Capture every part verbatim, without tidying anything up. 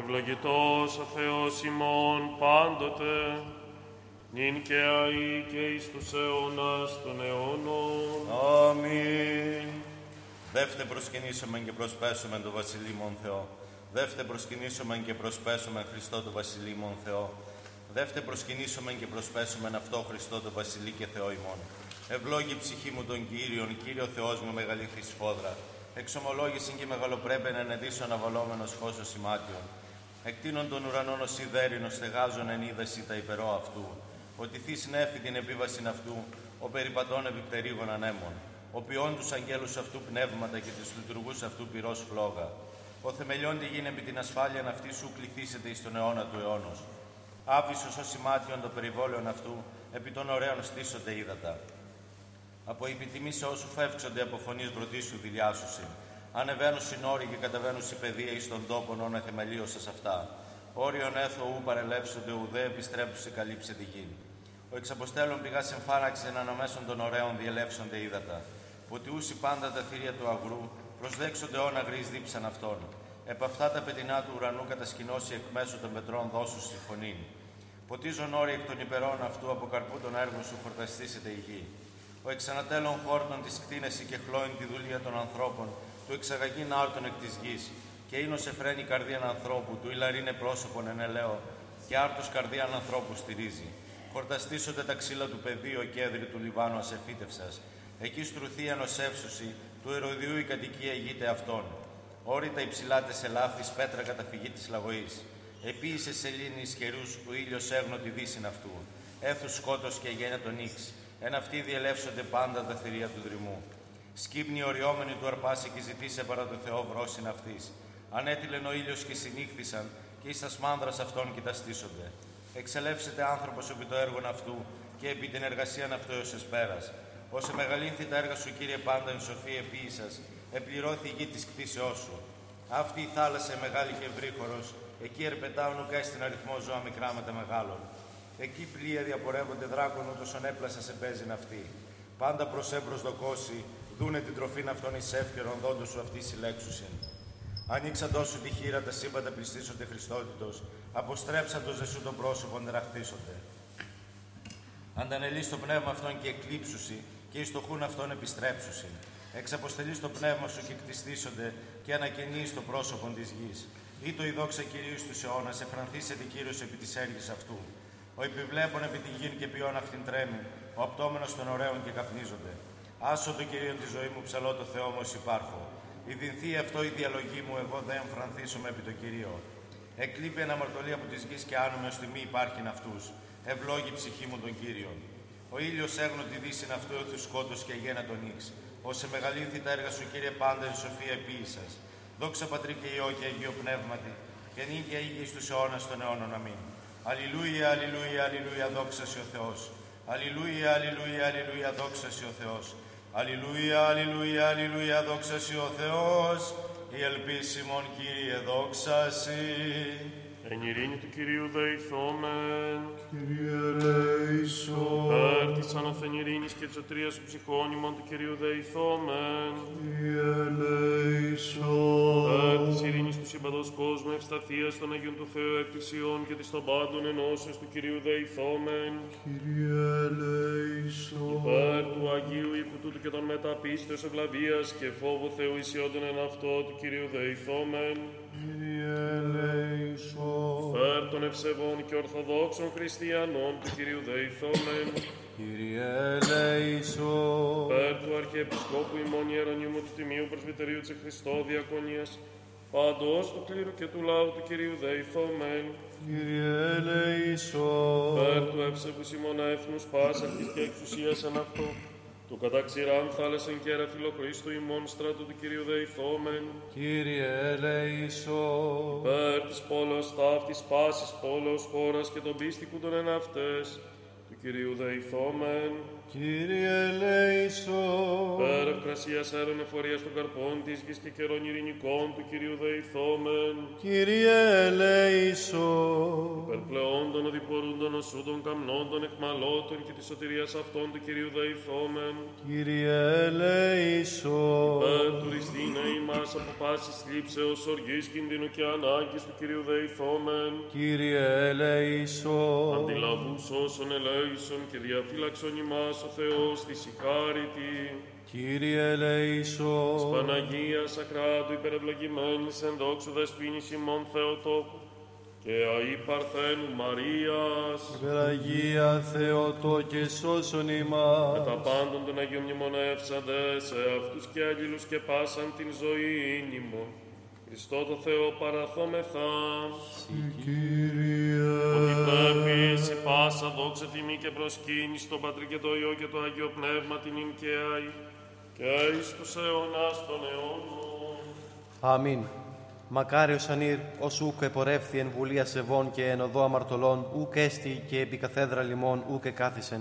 Ευλογητός ο Θεός ημών πάντοτε, νυν και αεί και εις τους αιώνας των αιώνων. Αμήν. Δεύτε προσκυνήσομεν και προσπέσομεν το Βασιλείμ ημών Θεό. Δεύτε προσκυνήσομεν και προσπέσομεν Χριστό το Βασιλείμ ημών Θεό. Δεύτε προσκυνήσομεν και προσπέσομεν αυτό Χριστό το Βασιλεί και Θεό ημών. Ευλόγη ψυχή μου τον Κύριον, Κύριο Θεός μου μεγαλήθη σφόδρα. Εξομολόγησιν και μεγαλοπρέπεν ενεδίσω αναβαλόμενος φως ημάτιον. Εκτείνον των ουρανών ως σιδέρινος, στεγάζον εν είδαση τα υπερώ αυτού. Ότι θύσιν έφη την επίβασιν αυτού, ο περιπατών επιπτερίγων ανέμων. Ο ποιών τους αγγέλους αυτού πνεύματα και τους λειτουργούς αυτού πυρός φλόγα. Ο θεμελιών τη γην επί την ασφάλεια αυτή σου κληθήσετε εις τον αιώνα του αιώνος. Άβυσος ως ημάτιον των περιβόλαιων αυτού, επί των ωραίων στήσονται ύδατα. Από επιτιμή σε όσου φεύξονται από φωνής βροντίσου δηλιάσουσιν. Ανεβαίνουσιν όροι και καταβαίνουσι παιδεία εις των τόπων όν εθεμελίωσας αυτά. Όριον έθω ου παρελεύσονται ουδέ επιστρέψουσι καλύψε τη γη. Ο εξαποστέλων πηγάς εμφάναξεν αναμέσων των ωραίων διελεύσονται ύδατα. Ποτιούσι πάντα τα θύρια του αγρού, προσδέξονται όν αγρίς δίψαν αυτών. Επ' αυτά τα πετεινά του ουρανού κατασκηνώσει εκ μέσω των πετρών δώσουσι φωνήν. Ποτίζον όροι εκ των υπερών αυτού από καρπού των έργων σου χορταστήσεται η γη. Ο εξανατέλων χόρτων τη κτίνεση και χλώην τη δουλεία των ανθρώπων, του εξαγαγήν άρτων εκ τη γη, και ίνος εφραίνει καρδίαν ανθρώπου, του ηλαρίνε πρόσωπον εν ελαίο, και άρτος καρδίαν ανθρώπου στηρίζει. Χορταστήσονται τα ξύλα του πεδίου, και έδρυ του Λιβάνου ασεφύτευσα. Εκεί στρουθεί ανοσεύσουση, του ερωδιού η κατοικία ηγείται αυτών. Όρυτα υψηλά τε ελάφη, πέτρα καταφυγή τη λαγωή. Επίησε σελήνη καιρού, ο ήλιο έγνο τη δύση αυτού. Έθου σκότο και γένε τον νύξ. Εν αυτοί διελεύσονται πάντα τα θηρία του δρυμού. Σκύμνη οριόμενη του αρπάσει και ζητήσε παρά το Θεό βρόσιν αυτή. Ανέτειλεν ο ήλιος και συνύχθησαν, και εις τα σμάνδρας αυτών κοιταστήσονται. Εξελεύσεται άνθρωπος επί το έργον αυτού και επί την εργασίαν αυτού έως εις πέρας. Όσε μεγαλύνθη τα έργα σου, Κύριε, πάντα εν σοφή επίησας, επληρώθη η γη της κτήσεώς σου. Αυτή η θάλασσα η μεγάλη και ευρύχωρος, εκεί ερπετάουν ουκ στην αριθμό ζώα μικρά με τα μεγάλων. Εκεί πλοία διαπορεύονται δράκων, ούτως ανέπλασα σε παίζειν αυτή. Πάντα προς έμπρος δοκώσει, δούνε την τροφήν αυτών εις εύκαιρον, δόντος σου αυτή συλλέξουσιν. Ανοίξαν τόσου τη χείρα, τα σύμπαντα πληστήσονται Χριστότητος, αποστρέψαντος δε σου το πρόσωπον δραχτήσονται. Αντανελείς το πνεύμα αυτών και εκλείψουσι, και εις το χούν αυτών επιστρέψουσιν. Εξαποστελείς το πνεύμα σου και κτιστήσονται, και ανακαινείς το πρόσωπον της γης. Ήτο η δόξα Κυρίου εις τους αιώνας, εφρανθήσεται Κύριος επί της έργης αυτού. Ο επιβλέπων επί τη γην και ποιόν αυτήν τρέμει, ο απτόμενος των ωραίων και καπνίζονται. Άσω το Κυρίον τη ζωή μου, ψαλώ το Θεό μου, υπάρχω. Ειδυνθεί αυτό η διαλογή μου, εγώ δεν εμφρανθίσομαι επί το Κυρίο. Εκλείπει αναμαρτωλή από τη γη και άνομε, ω τη μη υπάρχειν αυτού. Ευλόγη ψυχή μου τον Κύριο. Ο ήλιος έγνω τη δύσιν αυτού, έθου σκότω και γένα τον νύξ. Όσε μεγαλύνθη τα έργα σου, Κύριε, πάντα εν σοφία επίησα. Δόξα πατρί και ιό και αγίο πνεύματι, και νύχια ήγη στου αιώνα των αιώνων. Αμήν. Αλληλούια, αλληλούια, αλληλούια, δόξα σε ο Θεός. Αλληλούια, αλληλούια, αλληλούια, δόξα σε ο Θεός. Αλληλούια, αλληλούια, αλληλούια, δόξα σε ο Θεός. Η ελπίση μον Κύριε, δόξα σε. Εν ειρήνη του Κυρίου δεηθόμεν. Κύριε ελέησον. Περ της άνωθεν ειρήνης και της σωτηρίας των ψυχών ημών του Κυρίου δεηθόμεν. Κύριε ελέησον. Περ της ειρήνης του σύμπαντος κόσμου, ευσταθίας των Αγίων του Θεού εκκλησιών και της των πάντων ενώσεως του Κυρίου δεηθόμεν. Κύριε ελέησον. Περ του Αγίου οίκου τούτου και των μεταπίστεως ευλαβίας και φόβου Θεού ισιόντων εν αυτό του Κυρίου δεηθόμεν. Κύριε ελέησον. Φέρ των ευσεβών και ορθοδόξων χριστιανών του Κυρίου δεηθόμεν. Κύριε ελέησον. Φέρ του Αρχιεπισκόπου ημών Ιερονύμου του Τιμίου Πρεσβυτερίου της Χριστό Διακονίας παντός του κλήρου και του λαού του Κυρίου δεηθόμεν. Κύριε ελεησόν. Περ του εύσεβους ημών αέθνους πάσα αρχής και εξουσίας εν αυτό. Του καταξηράν θάλεσεν κέρα φιλοκρίστου ημών στρατού του Κυρίου δεηθόμεν. Κύριε ελεησόν. Περ της πόλος ταύτης πάσης πόλος χώρας και των πίστικου των εναυτές. Του Κυρίου δεηθόμεν. Κύριε ελεησόν. Πέρα ευκρασίας αέρων εφορίας των καρπών της γης και καιρών ειρηνικών του Κυρίου δεηθόμεν. Κύριε ελεησόν. Περπλεών των οδηπορούν των οσού των καμνών των εκμαλώτων και της σωτηρίας αυτών του Κυρίου δεηθόμεν. Κύριε ελεησόν. Περ του ρηστίνα ημάς από πάσης θλίψεως, οργής, κινδύνου και ανάγκης του Κυρίου δεηθόμεν. Κύριε ελεησόν. Αντιλαβούς όσων ελέησον και διαφύλαξον ημάς ο Θεός τη συγχάρητη. Κύριε ελεησόν. Της Παναγίας Ακράτου υπερευλογημένης εν δόξου δεσποίνης ημών Θεοτόκου και αή Παρθένου Μαρίας. Υπεραγία Θεοτόκε σώσον ημάς. Και τα πάντων των Αγίων μνημονεύσαντε σε αυτούς και αλλήλους και πάσαν την ζωή ημών. Χριστό το Θεό παραθόμεθα. Συ Κύριε. Ότι πρέπει πάσα δόξα τιμή και προσκύνη στον Πατρί και το Υιό και το Άγιο Πνεύμα την ην και αη και εις τους αιώνας των αιώνων. Αμήν. Μακάριος ανήρ, ως ούκ επορεύθη εν βουλία σεβών και εν οδό αμαρτωλών, ούκ έστη και επί καθέδρα λιμών, ούκ εκάθισεν.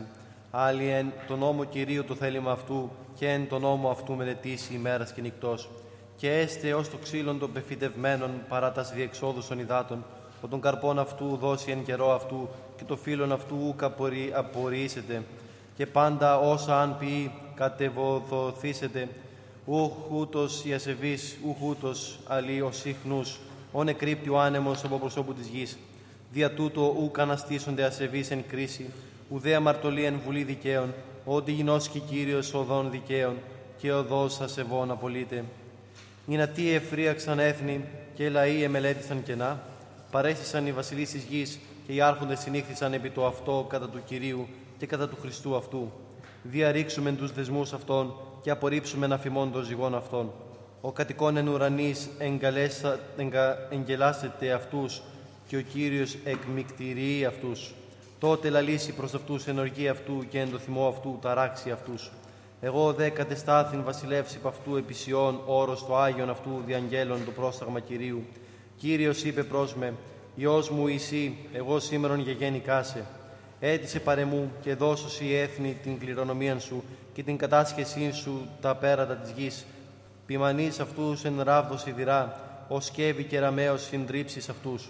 Άλλοι εν τον νόμο Κυρίου το θέλημα αυτού και εν τον νόμο αυτού μελετήσει ημέρας και νυχτός. Και έστε ως το ξύλον των πεφυτευμένων παρά τας διεξόδους των υδάτων, ο των καρπών αυτού δώσει εν καιρό αυτού και το φύλλον αυτού ούκ απορρίσετε. Και πάντα όσα αν ποιεί κατεβοδοθήσετε, ούχ ούτως οι ασεβείς, ούχ ούτως αλλοί ως συχνούς, όν εκρύπτει ο άνεμος από προσώπου της γης. Δια τούτο ούκ αναστήσονται ασεβείς εν κρίση, ουδέ αμαρτωλή εν βουλή δικαίων, ότι γινώσκει Κύριος οδών δικαίων και οδός ασεβών απολύτε. Ινατοί εφρίαξαν έθνη και λαοί εμελέτησαν κενά. Παρέστησαν οι βασιλείς της γης και οι άρχοντες συνήχθησαν επί το αυτό κατά του Κυρίου και κατά του Χριστού αυτού. Διαρρήξουμεν τους δεσμούς αυτών και απορρίψουμεν αφημών των ζυγών αυτών. Ο κατοικών εν ουρανής εγκελάσετε αυτούς και ο Κύριος εκμικτηρεί αυτούς. Τότε λαλήσει προς αυτούς εν οργή αυτού και εν το θυμό αυτού ταράξει αυτούς. Εγώ δε κατεστάθην βασιλεύση π' αυτού επί Σιών, όρος το Άγιον αυτού διαγγέλων το πρόσταγμα Κυρίου. Κύριος είπε προς με, Υιός μου Ιησύ, εγώ σήμερον γεγέννηκά σε. Έτησε παρεμού και δώσω η έθνη την κληρονομία σου και την κατάσχεσή σου τα πέρατα της γης. Ποιμανείς αυτούς εν ράβδος ιδηρά, ως σκεύη και ραμαίος συντρίψεις αυτούς.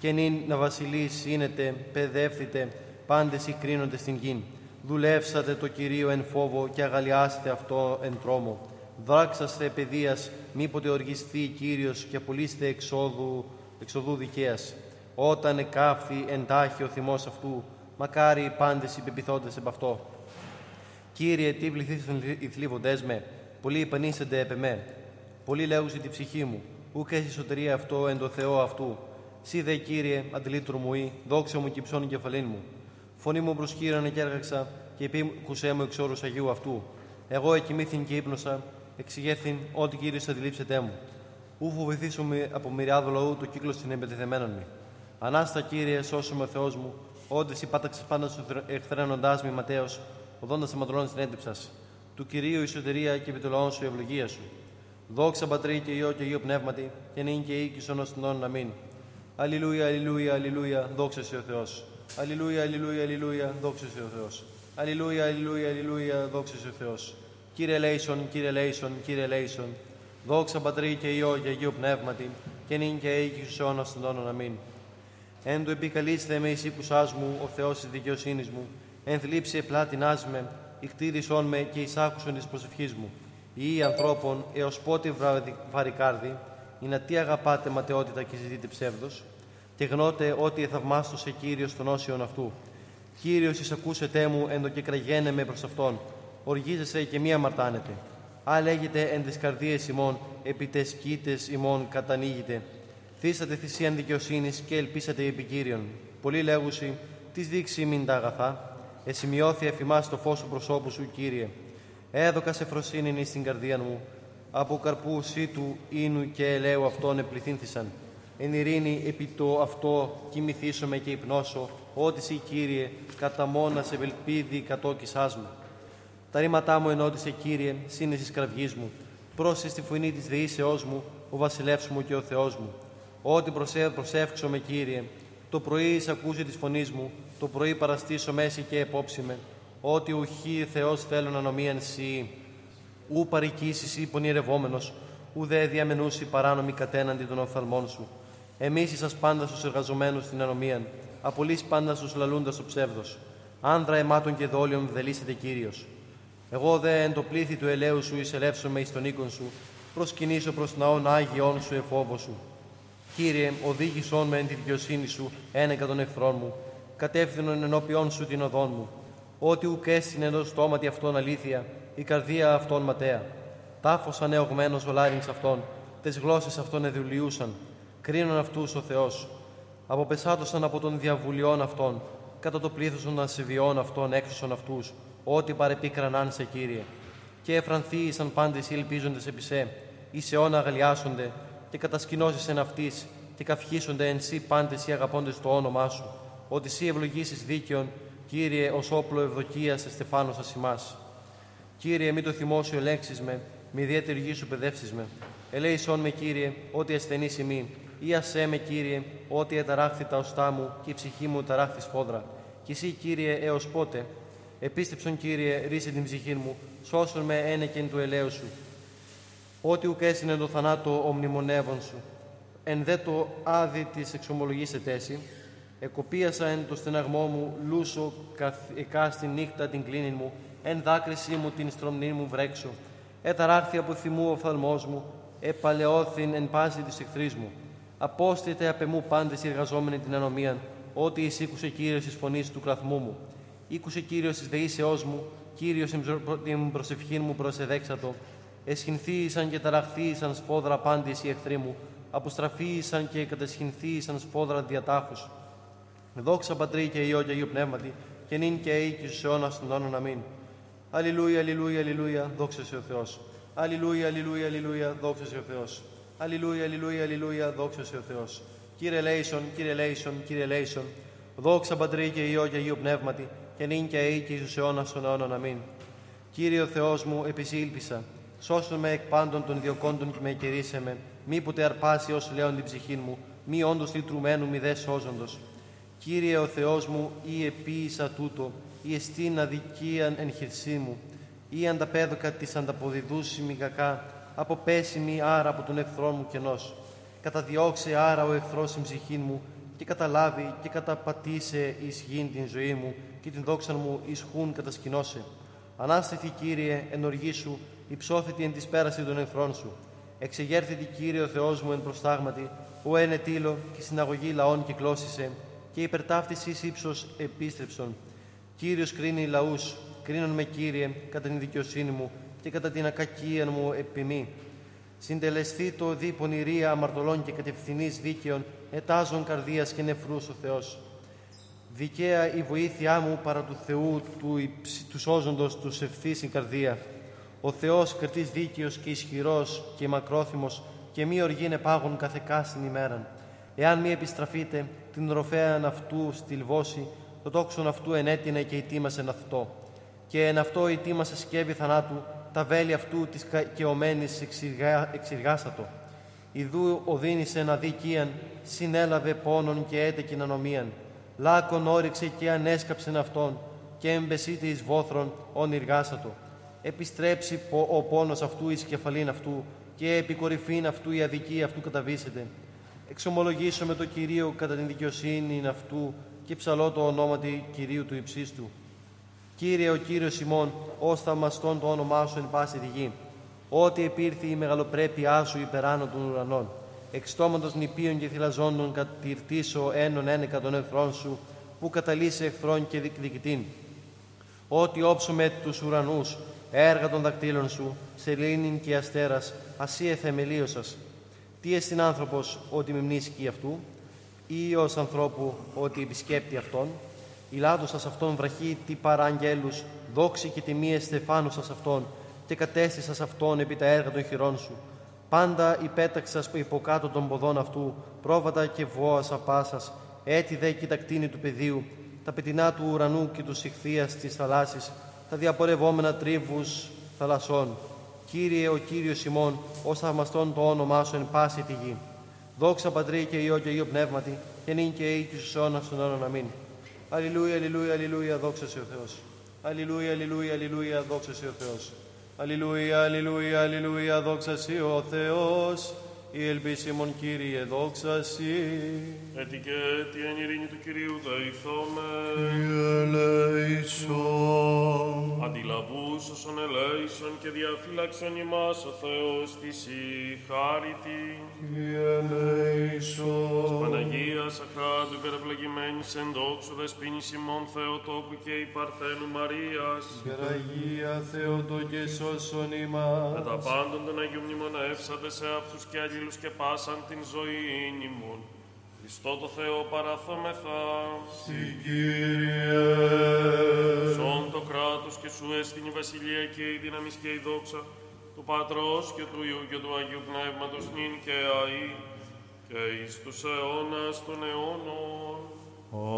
Και νυν να βασιλείς σύνετε, παιδεύθητε, πάντες ή κρίνονται στην γην. Δουλεύσατε το Κυρίο εν φόβο και αγαλιάστε αυτό εν τρόμο. Δράξαστε παιδείας, μήποτε οργιστεί Κύριος και απολύστε εξόδου, εξόδου δικαίας. Όταν εκάφθη εντάχει ο θυμός αυτού, μακάρι οι πάντες υπεπιθόντες επ' αυτό. Κύριε, τι πληθύσουν οι θλίβοντές με, πολλοί υπανήσενται επ' εμέ. Πολλοί λέγουσι τη ψυχή μου, ούκ έσυ σωτηρία αυτό εν το Θεό αυτού. Συ δε, Κύριε, αντιλήτρου μου ή, δόξα μου και υψώνει κεφαλήν μου. Φωνή μου προσκύρωνε και έργαξα και επίκουσέ μου εξ όρους Αγίου αυτού. Εγώ εκοιμήθην και ύπνοσα, εξηγέθην ότι Κύριος αντιλήψετε μου. Ού φοβηθήσομαι από μυριάδο λαού το κύκλος των εμπετεθεμένων μου. Ανάστα, Κύριε, σώσομαι ο Θεός μου, όντες η πάταξης πάντα σου εχθρένοντάς μη Ματέος, οδόντας αματρών συνέντευξας. Του Κυρίου η σωτηρία και επί των λαών σου η ευλογία σου. Δόξα Πατρί και Υιό και Αγίου Πνεύματι, και νυν και εί και εις αιώνας των αιώνων. Αμήν. Αλληλούια, αλληλούια, αλληλούια, δόξα σε ο Θεός. Αλληλούια, αλληλούια, αλληλούια, δόξα σε ο Θεός. Αλληλούια, αλληλούια, αλληλούια, δόξα σε ο Θεός. Κύριε ελέησον, Κύριε ελέησον, Κύριε ελέησον. Δόξα Πατρί και Υιό και Αγίου Πνεύματι, και νυν και εί και εις αιώνας των αιώνων. Αμήν. Εν του επικαλείστε με εις ήκουσάς μου, ο Θεός της δικαιοσύνης μου. Εν θλίψη επλάτινάς με, ικτήρισόν με και εις άκουσον της προσευχής μου. Υιοί ανθρώπων, έως πότε βαρικάρδη, υνατί αγαπάτε ματαιότητα και ζητείτε ψεύδος, και γνώτε ότι εθαυμάστοσε Κύριος των όσιων αυτού. Κύριος εισακούσετε μου, εν το κεκραγένε με προς αυτόν. Οργίζεσαι και μη αμαρτάνετε. Α λέγεται εν τις καρδίες ημών, επί τες κήτες ημών κατανοίγετε. Θύσατε θυσίαν δικαιοσύνης και ελπίσατε επί Κύριον. Πολλοί λέγουσι, της δείξει μην τα αγαθά. Εσημειώθη εφημάς το φως του προσώπου σου, Κύριε. Έδωκα σε φροσύνην εις την καρδία μου. από καρπούς του ίνου και ελαίου αυτών επληθύνθησαν. Εν ειρήνη επί το αυτό κοιμηθήσομαι και υπνώσω, ότι σοι Κύριε, κατά μόνας ευελπίδη κατόκισάς μου. Τα ρήματά μου ενώτησε, Κύριε, σύνεσης κραυγής μου. Πρόσες τη φωνή της δεήσεώς μου, ο βασιλεύς μου και ο Θεός μου. Ότι προσεύξω με, Κύριε, το πρωί εις ακούσει της φωνής μου, το πρωί παραστήσω μέση και επόψη με. Ότι ουχή Θεός θέλων ανομίαν σοι, ου παρικήσεις ή πονηρευόμενος, ουδέ διαμενούσι παράνομη κατέναντι των οφθαλμών σου. Εμείς εις πάντα στους εργαζομένους στην ανομίαν, απολύς πάντα στους λαλούντας ο ψεύδος. Άνδρα αιμάτων και δόλιων δελήσετε, Κύριος. Εγώ δε εν το πλήθη του ελαίου σου εισελεύσομαι εις τον οίκον σου, προσκυνήσω προς ναών άγιον σου εφόβο σου. Κύριε, οδήγησόν με εν τη δικαιοσύνη σου ένεκα των εχθρών μου, κατεύθυνον ενώπιόν σου την οδόν μου. Ότι ουκ έστεινε το στόματι αυτόν αλήθεια, η καρδία αυτόν ματέα. Τάφος ανεωγμένος ο λάρινς αυτών, τες γλώσσες αυτών εδουλιούσαν. Κρίνον αυτούς ο Θεός. Αποπεσάτωσαν από των διαβουλειών αυτών, κατά το πλήθος των ασεβιών αυτών έξωσαν αυτούς. Ό,τι παρεπίκραναν σε, Κύριε. Και εφρανθίησαν πάντες οι ελπίζοντες επί σε, εις αιώνα αγαλιάσονται, και κατασκηνώσεις εν αυτής, και καυχήσονται εν σύ πάντες οι αγαπώντες το όνομά σου. Ότι σύ ευλογήσεις δίκαιον, Κύριε, ως όπλο ευδοκίας εστεφάνωσας ημάς. Κύριε, μη το θυμώσιο ελέγξεις με, μη ιδιαίτερη γη σου παιδεύσεις με. Ελέησόν με, Κύριε, ό,τι ασθενείς ημί, ή ασέ με, Κύριε, ό,τι εταράχθη τα οστά μου, και η ψυχή μου ταράχθη σφόδρα. Κι εσύ, Κύριε, έως πότε. Επίστεψον, Κύριε, ρίσε την ψυχή μου, σώσον με ένεκεν του ελαίου σου. Ό,τι ουκ έσυνε το θανάτο ο μνημονεύων σου, εν δε το άδη της εξομολογής ετέση, εκοπίασα εν το στεναγμό μου, λούσο εκάστη νύχτα την κλίνη μου, εν δάκρυσή μου την στρομνή μου βρέξω. Εταράχθη από θυμού ο φθαλμός μου, επαλαιώθην εν πάση της εχθρής μου. Απόστητε απ' εμού πάντες οι εργαζόμενοι την ανομίαν, ό,τι εισήκουσε, Κύριος, της φωνής του κραθμού μου. Ήκουσε, Κύριος, εις δεήσεώς μου, Κύριος, την προσευχήν μου προσεδέξατο. Εσχυνθίησαν και ταραχθίησαν σφόδρα πάντες οι εχθροί μου, αποστραφίησαν και κατεσχυνθίησαν σφόδρα διατάχους. Δόξα Πατρί και Υιό και Αγίου Πνεύματι, και νυν και αεί και στους αιώνας των αιώνων. Αμήν. Αλληλούια, αλληλούια, αλληλούια, δόξα σε ο Θεός. Αλληλούια, αλληλούια, αλληλούια, δόξα σε ο Θεός. Αλληλούια, αλληλούια, αλληλούια, δόξα σε ο Θεός. Κύριε ελέησον, Κύριε ελέησον, Κύριε ελέησον. Δόξα Πατρί και Υιό και Αγίου Πνεύματι, και νυν και αεί και εις αιώνας των αιώνων. Αμήν. Κύριε ο Θεός μου, επισήλπισα. Σώσον με εκ πάντων των διωκόντων και με κηρύσσε με. Μη ποτέ αρπάσει ως λέον την ψυχή μου, μη όντως λυτρουμένου, μη δε σώζοντος. Κύριε ο Θεός μου, ή επίησα τούτο, ή εστίν αδικίαν εν χειρσή μου, ή ανταπέδοκα της ανταποδιδούσιμη κακά, αποπέσιμη άρα από τον εχθρό μου κενός. Καταδιώξε άρα ο εχθρός την ψυχή μου, και καταλάβει και καταπατήσε εις γήν την ζωή μου, και την δόξαν μου ισχούν κατασκηνώσε. Ανάστηθη, Κύριε, εν οργή σου, υψώθητη εν της πέραση των εχθρών σου. Εξεγέρθητη, Κύριε ο Θεός μου, εν προστάγματι, ο εν ετήλο και συναγωγή λαών κυκλώσισε, και υπερτάφτησης ύψος επίστρεψον. Κύριος κρίνει λαούς, κρίνον με, Κύριε, κατά την δικαιοσύνη μου και κατά την ακακία μου επιμή. Συντελεστεί το δι πονηρία αμαρτωλών και κατευθυνής δίκαιων, ετάζων καρδίας και νεφρούς ο Θεός. Δικαία η βοήθειά μου παρά του Θεού, του, υψ, του σώζοντος, του ευθύς η καρδία. Ο Θεός κρατής δίκαιος και ισχυρός και μακρόθυμος, και μη οργήν επάγων καθεκάσιν ημέραν. Εάν μη επιστραφείτε, την ροφέαν αυτού στυλβώσει, το τόξον αυτού ενέτεινε και ετοίμασεν αυτό. Και εν αυτό ετοίμασε σκεύη θανάτου, τα βέλη αυτού της κεωμένης εξηργά, εξηργάσατο. Ιδού οδύνησεν αδικίαν, συνέλαβε πόνον και έτεκην ανομίαν. Λάκον όριξε και ανέσκαψεν αυτόν, και εμπεσίτη εις βόθρων ονειργάσατο. Επιστρέψει ο πόνος αυτού εις κεφαλήν αυτού, και επικορυφήν αυτού η αδικία αυτού καταβήσεται. Εξομολογήσω με το Κυρίο κατά την δικαιοσύνη αυτού, και ψαλώ το ονόματι Κυρίου του υψίστου. Κύριε ο Κύριος ημών, ως θαυμαστόν το όνομά σου εν πάση τη γη. Ό,τι επήρθη η μεγαλοπρέπειά σου υπεράνω των ουρανών. Εξτόματος νηπίων και θυλαζόντων κατηρτήσω ένων ένεκα των εχθρών σου, που καταλύσει εχθρών και διεκδικητήν. Ό,τι όψουμε τους ουρανούς, έργα των δακτύλων σου, σελήνην και αστέρας, ασύε θεμελίωσας. Τι εστιν άνθρωπος, ότι μυμνίσκει αυτού, ή ως ανθρώπου, ότι επισκέπτει αυτόν. Η λάδωσας αυτόν βραχή, τι παρά αγγέλους, δόξη και τιμή εστεφάνωσας αυτόν, και κατέστησα σ' αυτόν επί τα έργα των χειρών σου. Πάντα υπέταξα υποκάτω των ποδών αυτού, πρόβατα και βόασα πάσας, έτη δε και τα κτίνη του πεδίου, τα πετεινά του ουρανού και του συχθείας της θαλάσσης, τα διαπορευόμενα τρίβους θαλασσών. Κύριε, ο Κύριος ημών, ως θαυμαστόν το όνομά σου εν πάση τη γη. Δόξα Πατρί και Υιό και Υιό Πνεύματι, και νυν και αεί και στους αιώνας των αιώνων. Αμήν. Αλληλούια, αλληλούια, αλληλούια, δόξα σε ο Θεός. Αλληλούια, αλληλούια, αλληλούια, δόξα σε ο Θεός. Αλληλούια, αλληλούια, αλληλούια, δόξα σοι ο Θεός, η ελπίσιμον Κύριε, δόξα σοι. Ετικέτη εν ειρήνη του Κυρίου δεηθώμε. Κύριε ελέησον. Αντιλαβούς όσων ελέησον και διαφύλαξον ημάς ο Θεός της η χάρη τη. Κύριε ελέησον. Της Παναγίας αχράντου υπερευλογημένης εν δόξου δεσποίνης ημών Θεοτόκου και η Παρθένου Μαρίας. Υπεραγία Θεοτόκε σώσον ημάς. Με τα πάντων των Αγίων μνημονεύσαντε σε αυτούς και αλληλούς και πάσαν την ζωή ημών. Χριστό το Θεό παραθόμεθα. Συ Κύριε. Σον το κράτος και σου έστι η βασιλεία και η δύναμη και η δόξα του Πατρός και του Υιού και του Αγίου Πνεύματος νυν και αεί και εις τους αιώνας των αιώνων. Αμήν.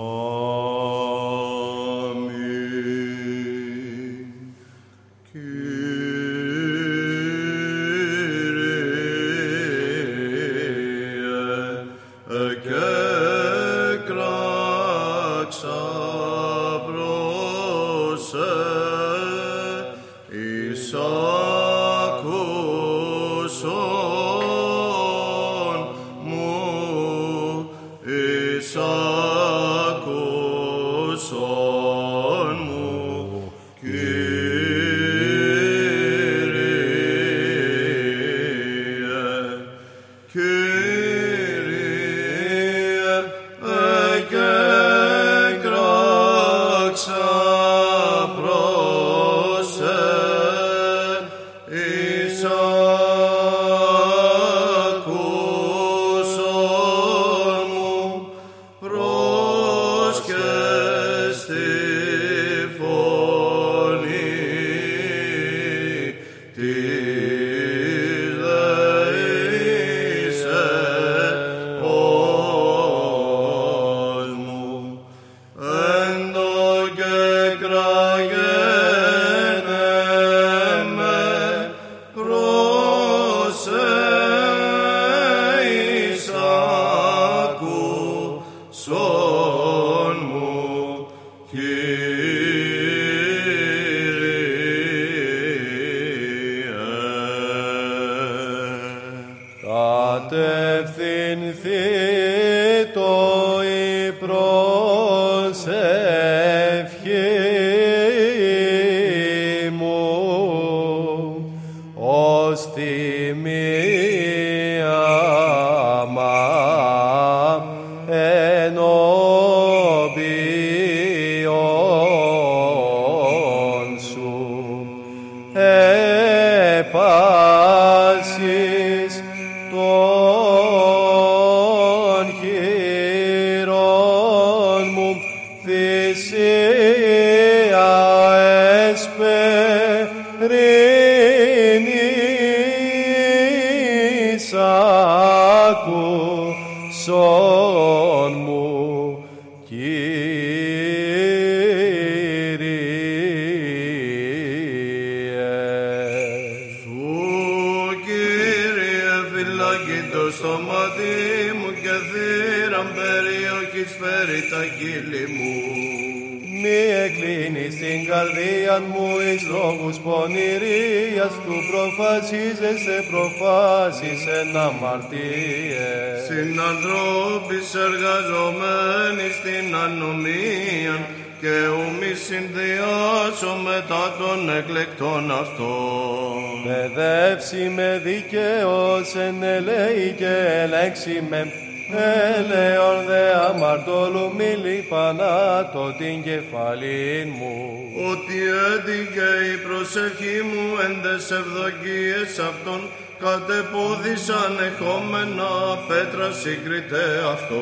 κατεπούδησαν εχόμενα πέτρα σύγκριτε αυτό.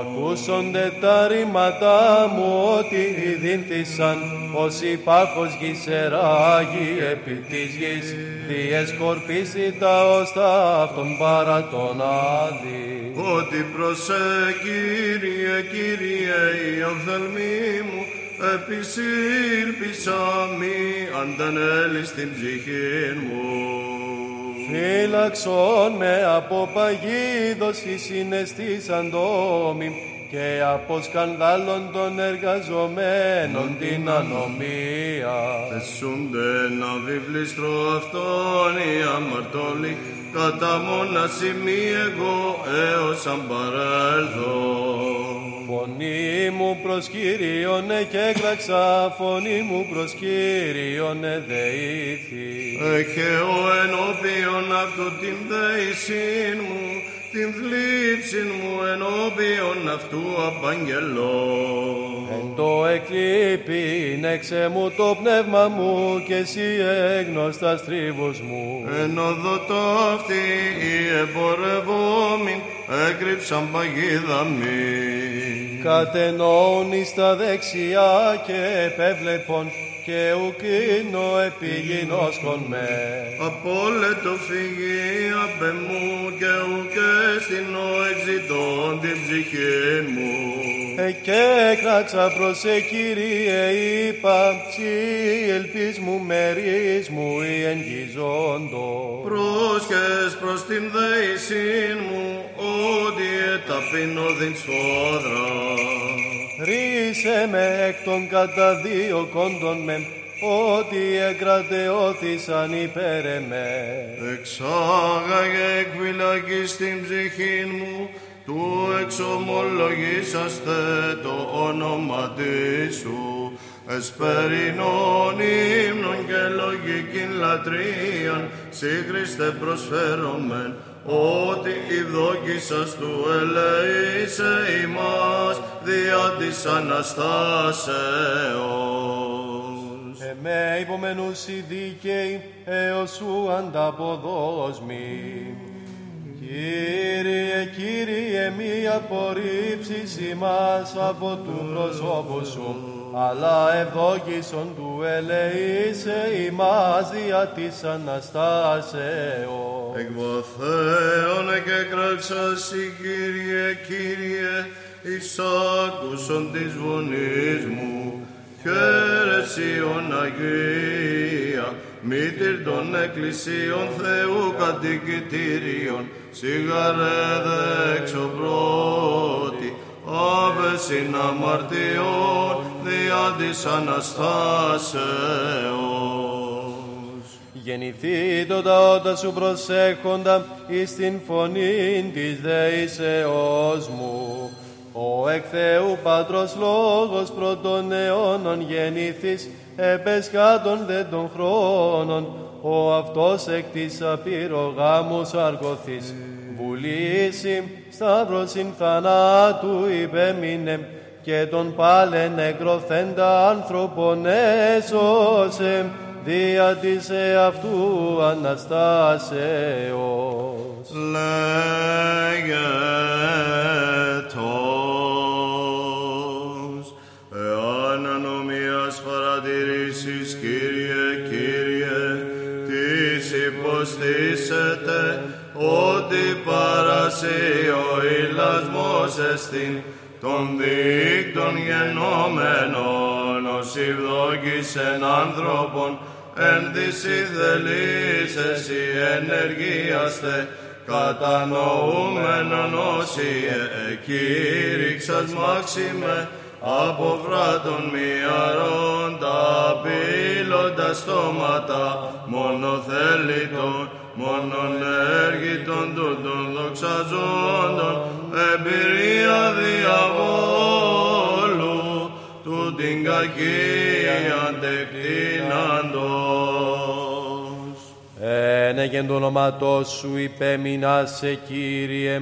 Ακούσονται τα ρήματά μου ότι δίνθησαν ως υπάχος γης εράγει επί της γης, διεσκορπίσει τα ωστά αυτών παρά τον άδει. Ότι προσέ Κύριε, Κύριε, οι οφθαλμοί μου επισύρπησα μη αντανέλη στην ψυχή μου. Φύλαξον με από παγίδος οι συναισθήσαν ντόμιμ και από σκανδάλων των εργαζομένων την ανομία. Θεσούνται να βιβλίστρο αυτόν οι αμαρτώλοι κατά μόναση μη εγώ έως αν παρέλθω. Φωνή μου προς Κύριονε και έκραξα, φωνή μου προς Κύριονε δεήθη. Έχε ο ενώπιον αυτού την δεήσιν μου, την θλίψην μου ενώπιον αυτού απαγγελώ. Εν το εκλείπειν έξε μου το πνεύμα μου και εσύ έγνωστας τρίβους μου. Εν οδωτώ αυτοί οι εμπορευόμην έκρυψαν παγίδα μη. Κατενόουν εις τα δεξιά και επέβλεπον και ουκίνο επιγεινώσκον με. Απόλετο φυγή απ' εμού και ουκέστηνο εξητών την ψυχή μου. Και έκραξα προς ε Κύριε είπα ψη ελπίς μου μερίς μου ή εγγυζόντο. Πρόσχες προς την δέησιν μου ότι εταπεινώ την σφόδρα. Ρίσε με εκ των καταδίωκόντων με ότι εγκρατεώθησαν υπέρ εμέ. Εξάγαγε εκ φυλακής στην ψυχή μου του εξομολογήσαστε το όνομα Τίσου, εσπερινών ύμνων και λογικήν λατρείαν, σοι Χριστέ προσφέρομεν, ότι η δόκισας του ελεήσε ημάς, διά της Αναστάσεως. Εμέ υπομένους οι δίκαιοι, έως σου ανταποδόσμοι. Κύριε, Κύριε, μη απορρίψεις ημάς από του προσώπου σου, αλλά ευγόγησον του ελεήσε ημάς διά της Αναστάσεως. Εκβαθέωνε και κράξασι, Κύριε, Κύριε, εις άκουσον της φωνής μου. Χαίρε Σιών Αγία, μήτηρ των εκκλησίων Θεού κατοικητήριων, σιγαρέδε εξωπρώτη, άβε συναμαρτιών, διά της Αναστάσεως. Γεννηθήτωτα όταν σου προσέχοντα, εις την φωνήν της δεήσεώς μου. Ο εκ Θεού Πατρός Λόγος πρώτων αιώνων γεννήθης, επεσκάτων δε των χρόνων, ο αυτός εκ της απειρογάμους αργωθής. Βουλήσι, σταύρωσιν θανάτου υπέμεινε, και τον πάλε νεκροθέντα άνθρωπον έσωσε, διά της εαυτού Αναστάσεως. Λέγετος, εάν ανομίας παρατηρήσεις, Κύριε, Κύριε, τις υποστήσετε, ότι παρασύει ο ηλασμός εστιν, των δείκτων γενόμενων, ως ευδόκης εν άνθρωπον, εν δυσυδελείς εσύ ενεργίαστε, κατανοούμενον όσοι εκήρυξας μάξιμε, από βράτων μυαρών τα πύλοντα στόματα, μονοθέλητον, μονονέργητον τούτων δοξαζόντων, εμπειρία διαβόλου, του την κακία τεκτείναντος. Ένεγεν το όνοματός σου υπέμεινα σε Κύριε,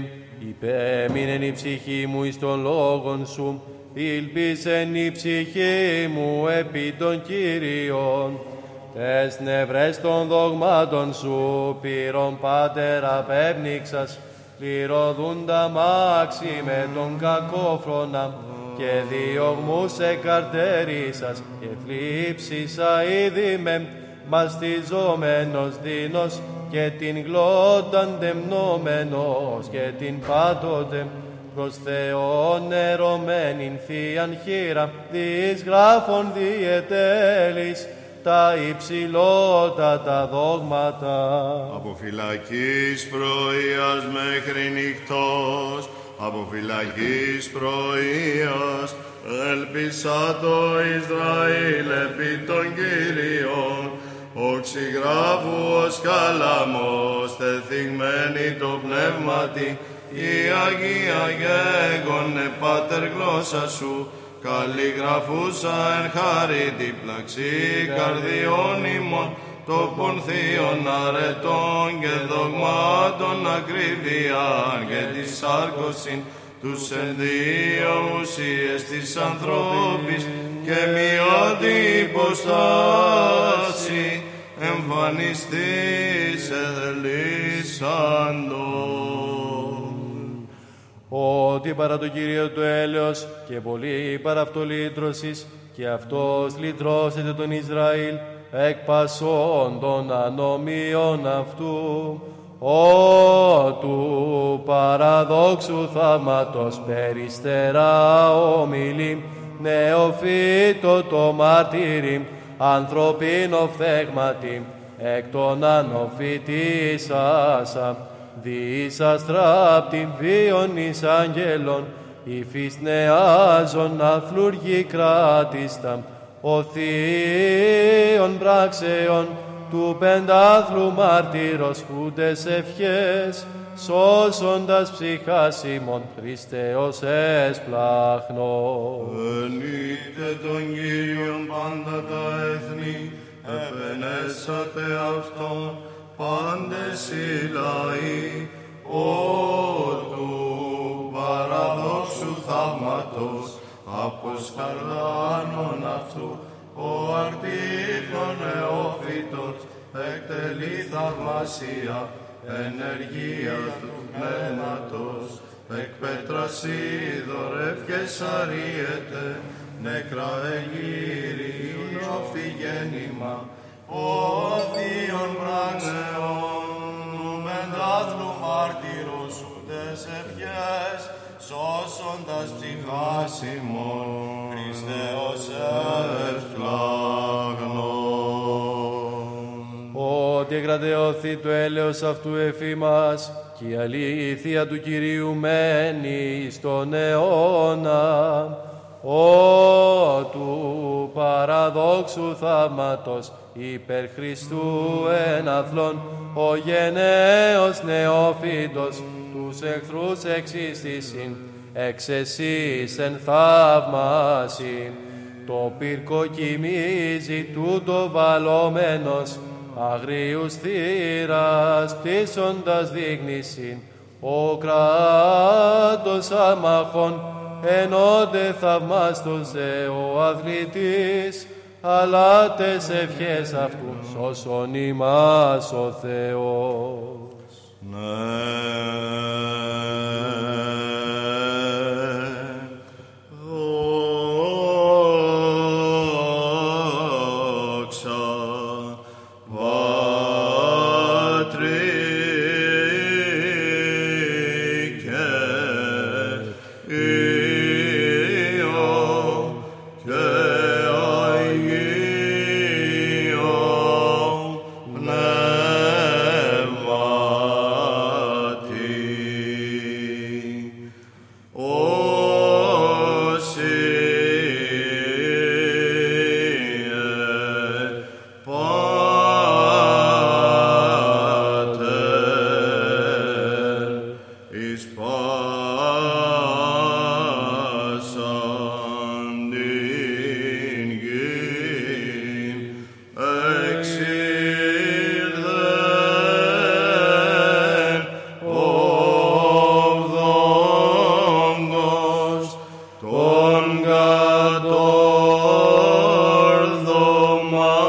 υπέμεινεν η ψυχή μου εις των λόγων σου, ήλπισεν η ψυχή μου επί των Κύριων. τες νευρές των δογμάτων σου, πύρον Πατέρα πέπνιξας, πληροδούντα μάξι με τον κακόφρονα, και διωγμούς εκαρτέρησας, και φλίψισα ήδη με, μαστιζόμενος δίνος, και την γλώτταν τεμνόμενος, και την πάτωτε, προς Θεόν ερωμένην θείαν χείρα, δις γράφων διετέλης, τα υψηλότατα δόγματα. Από φυλακής πρωίας μέχρι νυχτός, από φυλακής πρωίας, ελπίσα το Ισραήλ επί των Κύριων, οξυγράφου ως καλαμός, θεθυγμένη το πνεύματι, η Αγία γέγονε πάτερ γλώσσα σου, καλλιγραφούσα εν χάρη την πλαξή καρδιών ημών, τόπων θείων αρετών και δογμάτων ακρίβειαν, και τη σάρκωσιν τους ενδύο ουσίες της ανθρώπης, και μια αντιποστάση εμφανιστεί σε θελήσαντο. Ότι παρά το Κύριο το έλεος και πολύ παρά αυτό λύτρωσης, και αυτός λυτρώσεται τον Ισραήλ εκ πασών των ανομίων αυτού. Ω του παραδόξου θαύματος περιστερά ομιλή, νεοφύτο το μάρτυρι, ανθρωπίνο φθέγματι, εκ των ανοφυτήσασα. Διείσαστρα την βίον εις άγγελον, υφής νεάζων αφλούργη κράτιστα, ο θείων πράξεων του πεντάθλου μάρτυρος ούτες ευχές, σώσοντας ψυχάς ημών, Χριστέος εσπλάχνω. Ενείτε τον Κύριον πάντα τα έθνη, επενέσατε Αυτόν, πάντες οι λαοί, ότου παραδόξου θαύματος, αποσκαρδάνων αυτού, ο αρτίχνων νεόφυτος, εκτελεί θαυμασία, ενεργία του πνεύματος, εκ πέτρας είδωρευ και σαρίεται, νεκρά εγείρει, νόφι γέννημα, ο θείων πράξεων του πεντάθλου μάρτυρος ούτες ευχές, σώσοντας ψυχάς ημών, Χριστέ ως ευσπλάχνον. Ότι εγγρατεώθη το έλεος αυτού εφί μας, και η αλήθεια του Κυρίου μένει στον αιώνα, ω του παραδόξου θαύματος υπερ Χριστού εναθλών, ο γενναίος νεόφυτος τους εχθρούς εξίστησιν, εξ εσείς εν θαύμασιν. Το πυρκο κοιμίζει τούτο βαλωμένος, αγρίους θύρας πτήσοντας δείγνησιν, ο κράτος άμαχων ενώτε θαυμάστος δε ο αθλητής, αλλά τες ευχές αυτού σώσον ημάς ο Θεός. Ναι, δόξα Πατρί και Υιό και Τον κατόρθωμα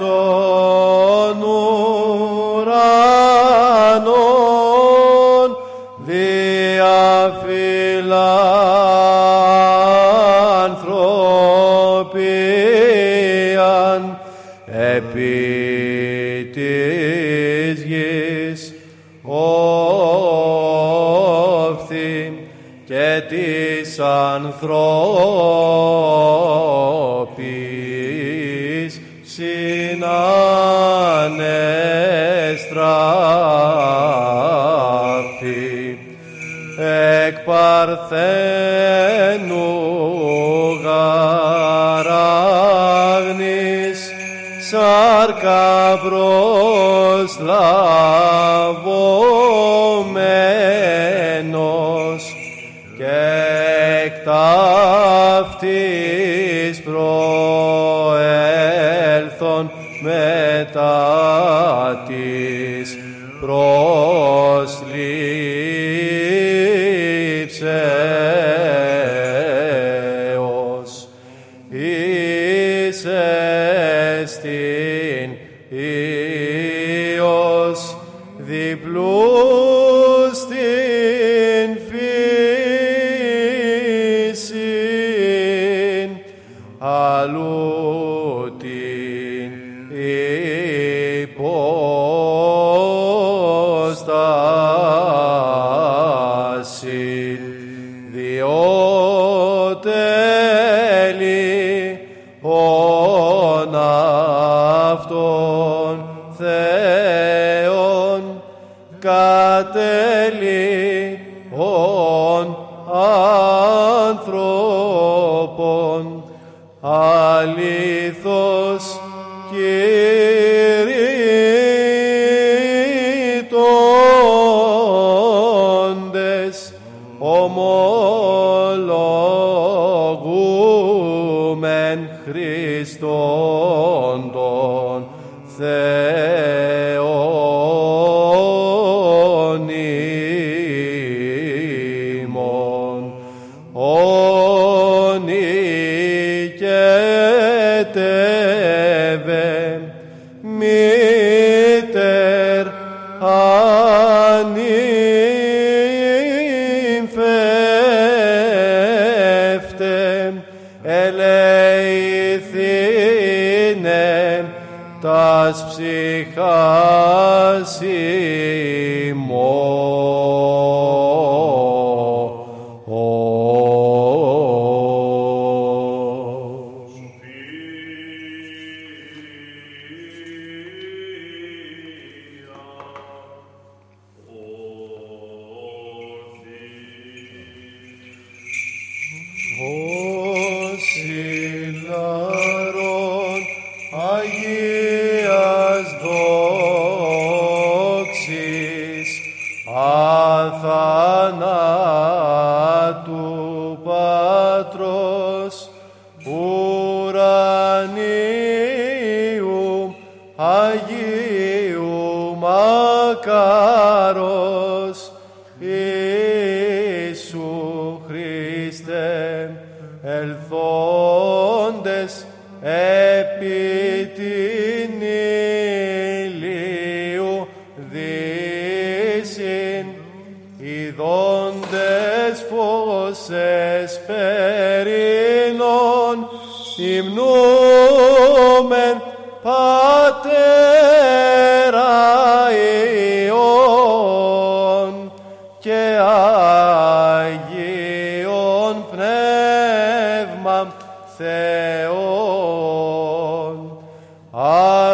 στον ουρανόν διαφιλανθρωπίαν επί της γης όφθη και της ανθρώπης συνανεστράφη εκ παρθένου γαράγνης σάρκα προσλαβωμένος και εκ ταύτης προέλθον μετά της προσλήψεως ίσες την ίος διπλούς την φύσιν αλλού την υπόσταση διότελει ον αυτόν Θεόν κατέλει ον άνθρωπον αλήθως κηρύττοντες ομολογούμεν Χριστόν τον Θεόν ημών. Ον οικετεύε μήτερ ανήμφευτε ελεηθήνε τας ψυχάς ημός. Ο συλλάρων Αγίας δόξης αθανάτου Πατρός ουρανίου Αγίου Μακάρος Ιησού Χριστέ ελθόντες επί την ηλίου δύσιν, ειδώντες φώσες περινών, υμνούμεν Πατέρα Υιόν και Αγίον Πνεύμαν Θεόν,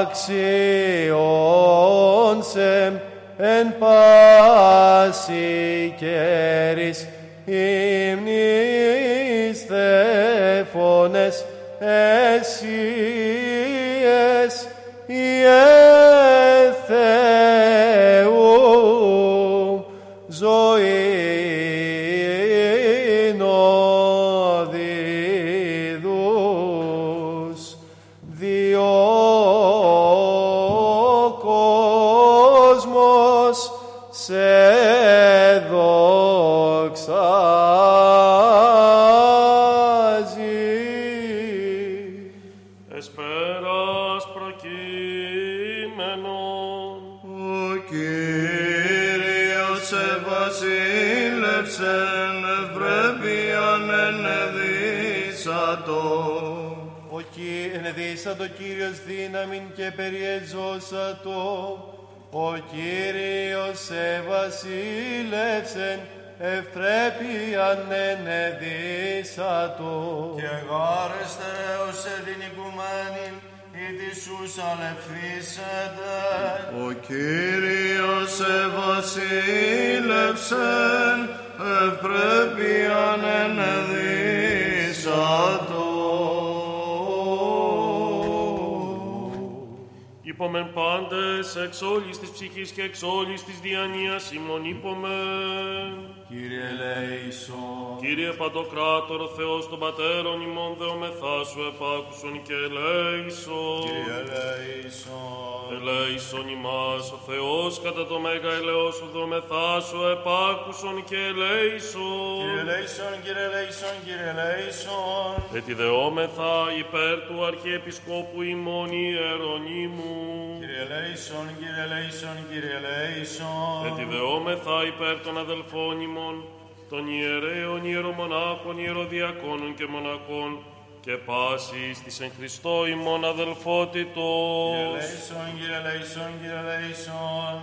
αξιόν σε εν πάση καίρις υμνείς θεφώνες εσύες Υιε Θεού ζωήν οδηδούς διό κόσμος σε δοξάζει. Esperas por aquí. κείμενο. Ο Κύριος εβασίλευσεν, ευρέπειαν ενεδύσατο. Ο ενεδύσατο Κύριος δύναμιν και περιεζώσατο. Ο Κύριος εβασίλευσεν, ευπρέπειαν ενεδύσατο. Και γάρεστε ως εδινικουμένην ή της ους αλευθύσετε. Ο Κύριος εβασίλευσεν, ευπρέπειαν ενεδύσατο. Υπόμεν πάντες εξ όλης της ψυχής και εξ όλης της διανοίας ημών υπόμεν. Κύριε ελέησον. Κύριε Παντοκράτορο Θεός των Πατέρων ημών δεομεθά σου επάκουσον και ελέησον. Κύριε ελέησον. Ελέησον ημάς ο Θεός κατά το μέγα ελεός σου δεομεθά σου επάκουσον και ελέησον. Κύριε ελέησον, Κύριε ελέησον, Κύριε ελέησον. Ετιδεόμεθα υπέρ του Αρχιεπισκόπου ημών Ιερονίμου. Κύριε ελέησον, Κύριε ελέησον, Κύριε ελέησον. Ετιδεόμεθα υπέρ των αδελφών ημών των ιερέων, ιερομονάχων, ιεροδιακόνων και μοναχών και πάσης της εν Χριστώ ημών αδελφότητος. Γελέησον, γελέησον, γελέησον.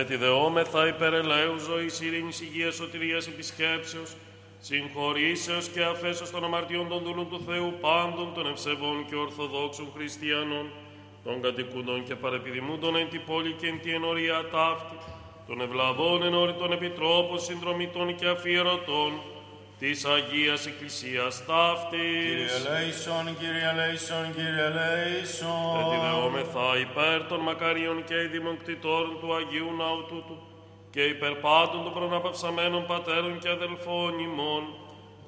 Ετιδεόμεθα υπέρ ελαίου ζωής, ειρήνης, υγείας, σωτηρίας, επισκέψεως, συγχωρήσεως και αφέσεως των αμαρτιών των δούλων του Θεού πάντων των ευσεβών και ορθοδόξων χριστιανών, των κατοικούντων και παρεπιδημούντων εν τη πόλη και εν τη ενορία ταύτη, των ευλαβών ενόριτων επιτρόπων, συνδρομητών και αφιερωτών της Αγίας Εκκλησίας ταύτης. Κύριε ελέησον, Κύριε ελέησον, Κύριε ελέησον. Ετιδεόμεθα υπέρ των μακαρίων και δημοκτητόρων του Αγίου Ναού τούτου και υπέρ πάντων των προναπαυσαμένων πατέρων και αδελφών ημών,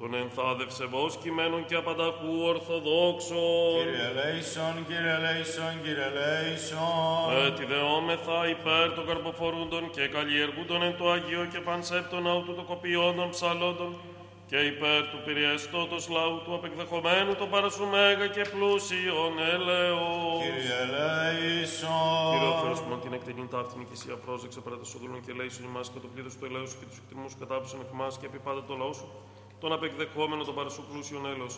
των ενθάδευσεβώς κειμένων και απανταχού ορθοδόξων. Κύριε ελέησον, Κύριε ελέησον, Κύριε ελέησον. Ετιδεόμεθα υπέρ των καρποφορούντων και καλλιεργούντων εν το Αγίο και πανσέπτων αυτοκοπιών των ψαλόντων και υπέρ του πυριαιστώτος λαού του απεκδεχομένου των παρασού μέγα και πλούσιων ελεός. Κύριε ελέησον. Κύριε ο Θεός μου την εκτενήν ταύτην οικησία πρόσεξε παρά τα σοδούλων και ελέησον ημάς και το πλήθος του ελέους και τους εκτιμούς κατάψων εκ μας και επί πάντα το λαό σου, τον απεκδεχόμενο τον παρασού πλούσιον έλεος,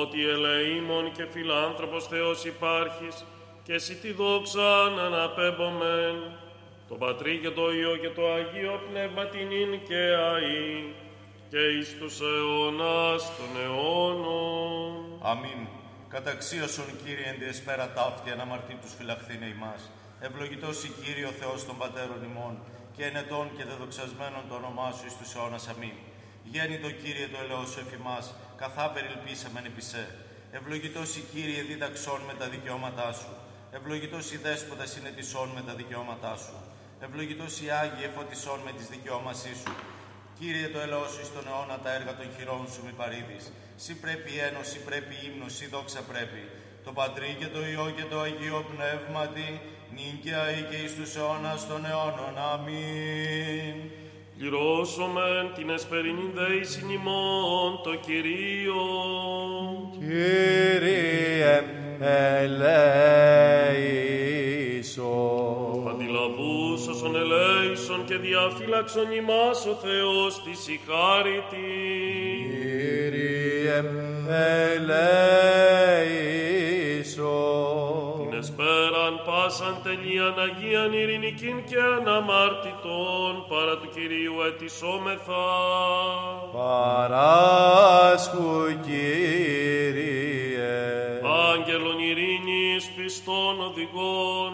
ότι ελεήμων και φιλάνθρωπος Θεός υπάρχεις, και εσύ τη δόξα να αναπέμπομεν, το Πατρί και το Υιό και το Αγίο Πνεύμα την ειν και αΐ, και εις τους αιώνας των αιώνων. Αμήν. Καταξίωσον Κύριε εν τη εσπέρα ταύτη αναμαρτή τους φυλαχθήνε ημάς. Ευλογητός η Κύριε ο Θεός των Πατέρων ημών, και εν ετών και δεδοξασμένον το όνομά σου εις τους αιώνας. Αμήν. Γέννητο Κύριε το ελεός σου εφ' ημάς, καθά περιλπίσαμεν επί σε. Ευλογητός η Κύριε δίδαξόν με τα δικαιώματά σου. Ευλογητός η Δέσποτα συνετισόν με τα δικαιώματά σου. Ευλογητός η Άγιε φωτισόν με τις δικαιώμασή σου. Κύριε το ελεός σου εις τον αιώνα τα έργα των χειρών σου μη παρήδεις. Συ πρέπει ένος, συ πρέπει ύμνος, συ δόξα πρέπει. Το Πατρί και το Υιό και το Αγίο Πνεύματι, νυν και αεί και εις τους αιώνας των αιώνων. Αμήν. Πληρώσομεν την εσπερινήν δέησιν ημών το Κυρίο. Κύριε ελέησον. Αντιλαβούς όσων ελέησον και διαφύλαξον ημάς ο Θεός της η χάρη της. Κύριε ελέησον. Την εσπέραν πάσαν τελείαν αγίαν ειρηνικήν και αναμάρτητον παρά του Κυρίου αιτησόμεθα. Παράσχου Κύριε. Άγγελον ειρήνης πιστών οδηγών,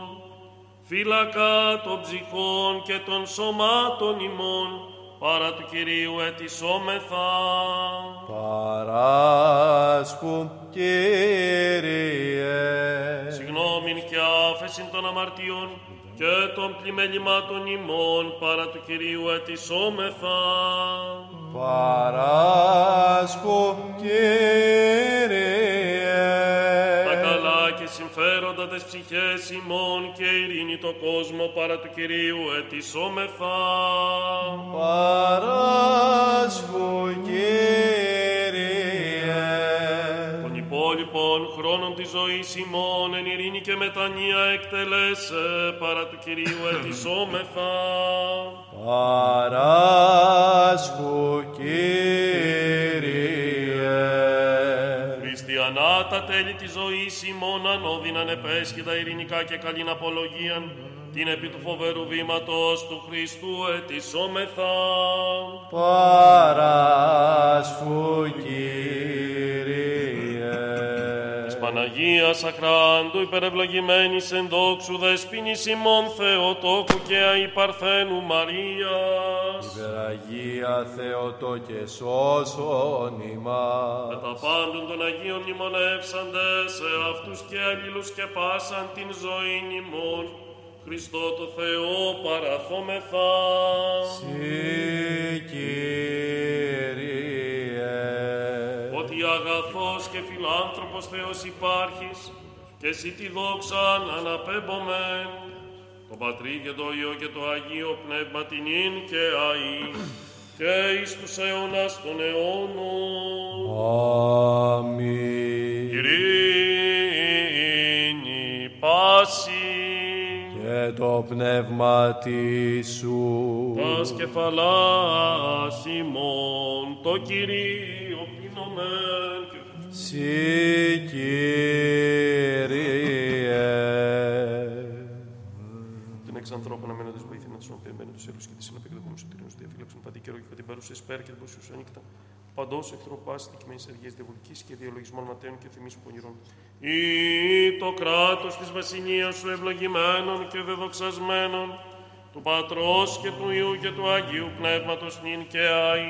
φύλακα των ψυχών και των σωμάτων ημών παρά του Κυρίου αιτησόμεθα. Παράσχου Κύριε. Συγγνώμην και άφεσιν των αμαρτιών και των πλημελημάτων ημών παρά του Κυρίου αιτησόμεθα. Παράσχου Κύριε. Τα καλά και συμφέροντα τες ψυχές ημών και ειρήνη το κόσμο παρά του Κυρίου αιτησόμεθα. Παράσχου Κύριε. Τον υπόλοιπον χρόνο χρόνων της ζωής ημών εν ειρήνη και μετανία εκτελέσε παρά του Κυρίου ετισόμεθα. Παράσχου Κύριε. Χριστιανά τα τέλη της ζωής ημών ανώδυναν επέσχυτα ειρηνικά και καλήν απολογίαν την επί του φοβερού βήματος του Χριστού ετισόμεθα. Παράσχου Κύριε. Της Παναγίας Ακράντου υπερευλογημένης εν δόξου δεσποινής ημών Θεοτόκου και αϊπαρθένου Μαρίας. Υπεραγία Θεοτόκε σώσον ημάς. Με τα πάντων των Αγίων μνημονεύσαντες σε αυτούς και αλλήλους και πάσαν την ζωήν ημών Χριστό το Θεό παραθόμεθα. Συ Κύριε. Ότι αγαθός και φιλάνθρωπος Θεός υπάρχεις και εσύ τη δόξαν αναπέμπομεν. Το Πατρί και το Υιό και το Αγίο Πνεύμα την ίν και αΐ και εις τους αιώνας των αιώνων. Αμήν. Ειρήνη πάση και το πνεύμα της σου. Τας κεφαλάς ημών το Κυρίο πεινομέν. Συ Κύριε. Την εξανθρώπων αμένων της βοήθειας να τους ομοποιημένων τους έλους και της συναπεκδεχόμενης οτηρίνους διαφύλαξαν παντή καιρό και κατά την παρούσα εις πέρα και την προσιούσα νύχτα. Παντός εκτροπάς δικημένης εργίας διαβολικής και διαλογισμών ματαίων και θυμίσων πονηρών. Ή το κράτος της βασιλείας σου ευλογημένων και δεδοξασμένων, του Πατρός και του Υιού και του Αγίου Πνεύματος νυν και αΐ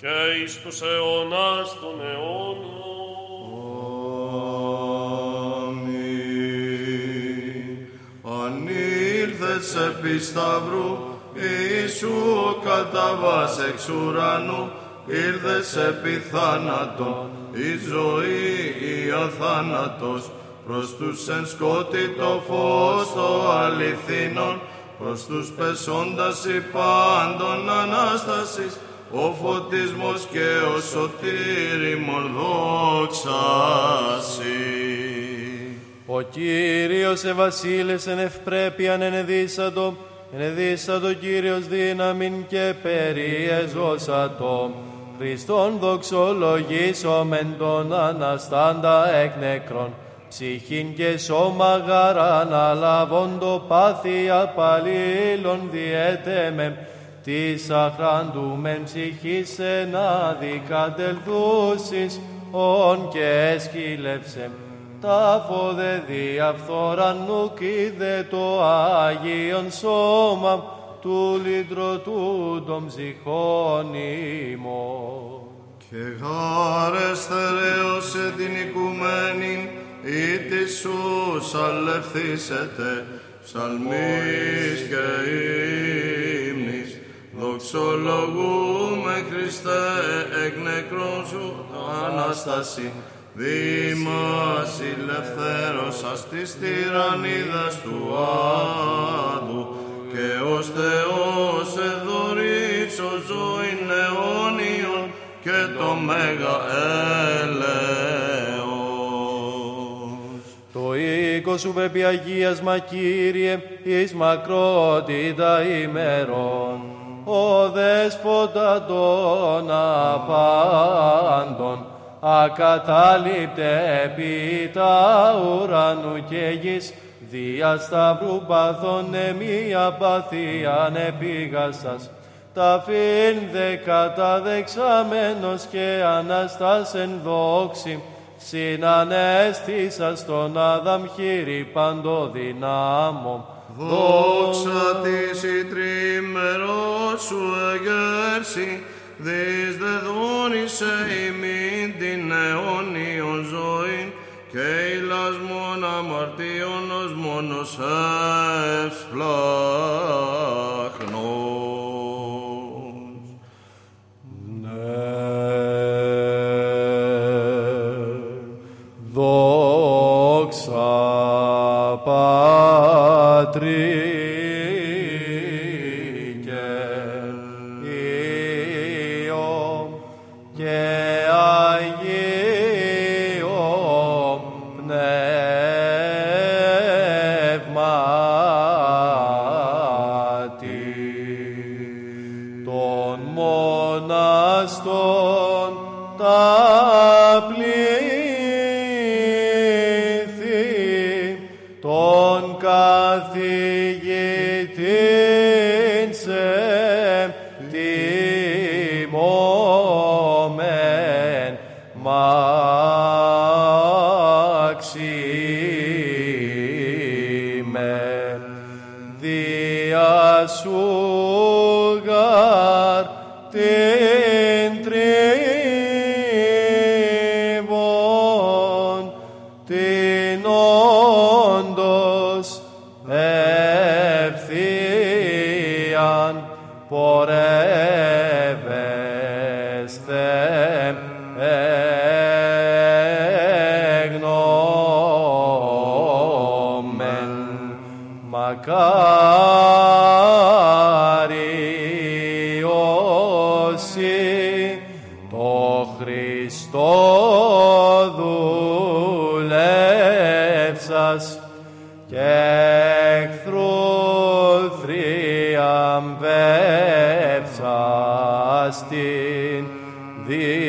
και εις τους αιώνας των αιώνων. Αμήν. Αν ήλθες επί σταυρού, Ιησού καταβάς εξ ουρανού, ήρθες επί θάνατο, η ζωή ή αθάνατος, προς τους εν σκότη το φως το αληθινόν, προς τους πεσόντας οι πάντων Ανάστασης, ο φωτισμός και ο σωτήριμον δόξασι. Ο Κύριος εβασίλευσεν ευπρέπειαν ενεδύσατο, ενεδύσατο Κύριος δύναμιν και περιεζώσατο. Χριστόν δοξολογήσομεν τον αναστάντα εκ νεκρών, ψυχήν και σώμα γαράν αλαβόντο πάθη απαλλήλων διέτεμεν, της αχράντουμεν ψυχής ενάδει κατελθούσις, όν και έσκυλεψε. Τάφο δε διαφθόραν νουκ είδε το Άγιον σώμα, του λυτρωτού των ψυχών ημών. Και γάρες θεραίωσε την οικουμένη, ή τη σου σαλευθήσετε, ψαλμής και ύμνης, δοξολογούμε Χριστέ εκ νεκρών σου Ανάσταση, δι' μας ελευθέρωσας της τυραννίδας του άδου, και ως Θεός εδωρήσω ζωήν αιώνιον και το μέγα έλεος. Το οίκο σου πρέπει αγίασμα, Κύριε, εις μακρότητα ημερών, ο Δέσποτα των απάντων, ακατάληπτε επί τα ουρανού και γης, δια σταυρού παθώνε μία παθίαν επίγασας, ταφήν δε καταδεξαμένος και Αναστάσεν δόξη, συνανέστησας τον Αδαμ χείρι παντοδυνάμω. Δόξα της η τριμερός σου εγέρση, δις δε δόνησε ημίν την αιώνιον ζωήν, και ηλασμόν αμαρτίον ως μόνος ευσπλάχνος. Ναι, δόξα Πατρί και Υιό και Αγίον πλάτη των μοναστών τα πλήθη των καθηγητήν σε τιμώμεν μαξίμεν διασούγαρ την τρίβον την όντως ευθείαν πορεύεστε εγνώμεν μακάρι όσοι το Χριστό δουλεύσας και εχθρού θριαμβεύσας την δύναμη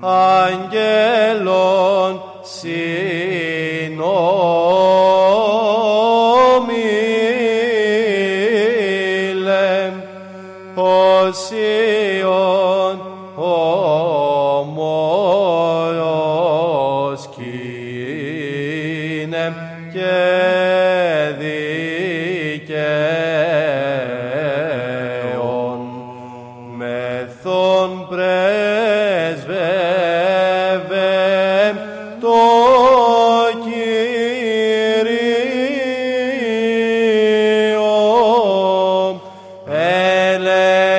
αγγέλων συνομίλε οσίων ομόλος κίνε και δικαίων μεθόν πρεσβεύε το Κύριο ελεηθήνε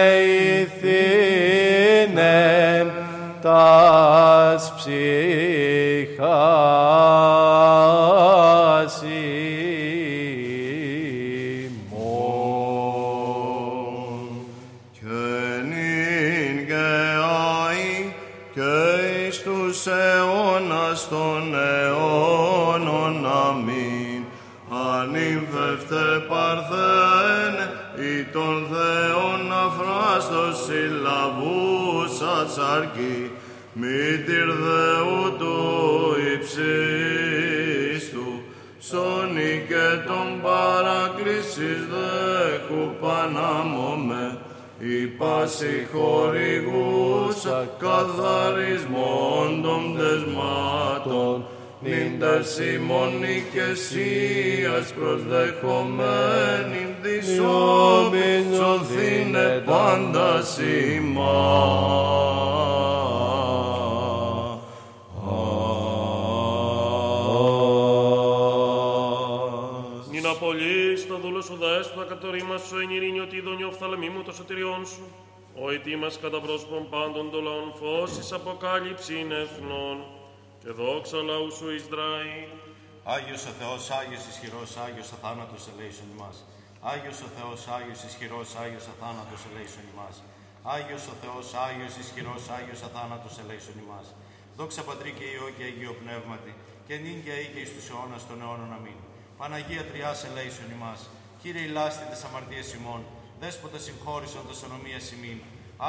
τας ψυχάς ημών. Καινήν γεάη και εις τους αιώνας των αιώνων αμήν. Ανήμβευτε παρθένε ή των Θεών αφράστος συλλαβούσας αρκεί. Μη τυρ Θεού του υψίστου, σώνη και των παρακλήσεις δέχου πανάμωμε, η πάση χορηγούσα καθαρισμών των δεσμάτων, νύντας ημών οικεσίας προσδεχομένη δισόμην σωθήνε πάντα σήμα. Απολύς τα δούλου σου δέσποτα κατορίμας σου εν ειρήνη ότι ειδονιό φθαλμίμου το σωτηριόν σου. Ο ητήμας κατά πρόσωπον πάντων των λαών φώσης αποκάλυψην εθνών και δόξα λαού σου Ισραήλ. Άγιος ο Θεός, Άγιος ισχυρός, Άγιος αθάνατος ελέησον ημάς. Άγιος ο Θεός, Άγιος ισχυρός, Άγιος αθάνατος ελέησον ημάς. Άγιος ο Θεός, Άγιος ισχυρός, Άγιος αθάνατος ελέησον ημάς. Δόξα Πατρί και Υιό και Αγίο Πνεύματι και νυν και αεί και εις τους αιώνας των αιώνων αμήν. Παναγία Τριάς ελέησον ημάς, Κύριε ηλάστη τες αμαρτίες ημών, Δέσποτα συγχώρησον τες ανομίας ημών,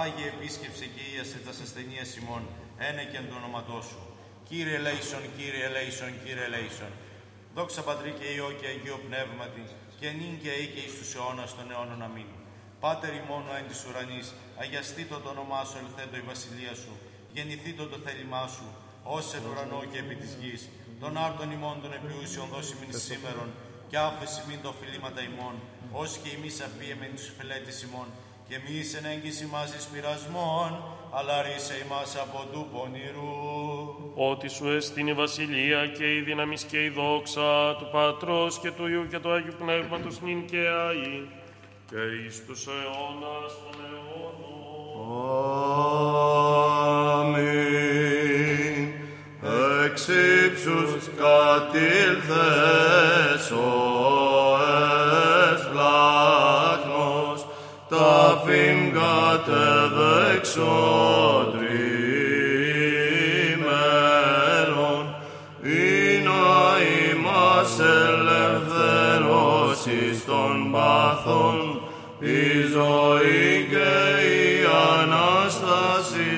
Άγιε επίσκεψε και ίασε τας ασθενείας ημών, ένεκεν το όνοματό σου. Κύριε ελέησον, Κύριε ελέησον, Κύριε ελέησον. Δόξα Πατρί και Υιό και Αγίο Πνεύματι, και νυν και αεί και εις τους αιώνας των αιώνων αμήν. Πάτερ ημών εν της ουρανής, αγιαστήτω το όνομά σου, ελθέτω η βασιλεία σου, γεννηθήτω το θέλημά σου, ως εν ουρανώ και επί της γης. Τον άρτον ημών των επιούσιων δώσει μην σήμερον, και άφεση μην το φιλήματα ημών, ως και ημείς αφίεμεν τους φιλέτης ημών, και εμείς εν έγκυση μας εις πειρασμών, αλλά ρίσε ημάς από του πονηρού. Ότι σου εστίν η βασιλεία και η δύναμις και η δόξα, του Πατρός και του Υιού και του Άγιου Πνεύματος νυν και αεί, και εις τους αιώνας των αιώνων. Αμήν. Εξ ύψους κατήλθες ο ευσπλάχνος, ταφήν κατ' εδεξιόν τρίμεν. πτώσης των πάθων, η ζωή και η Ανάσταση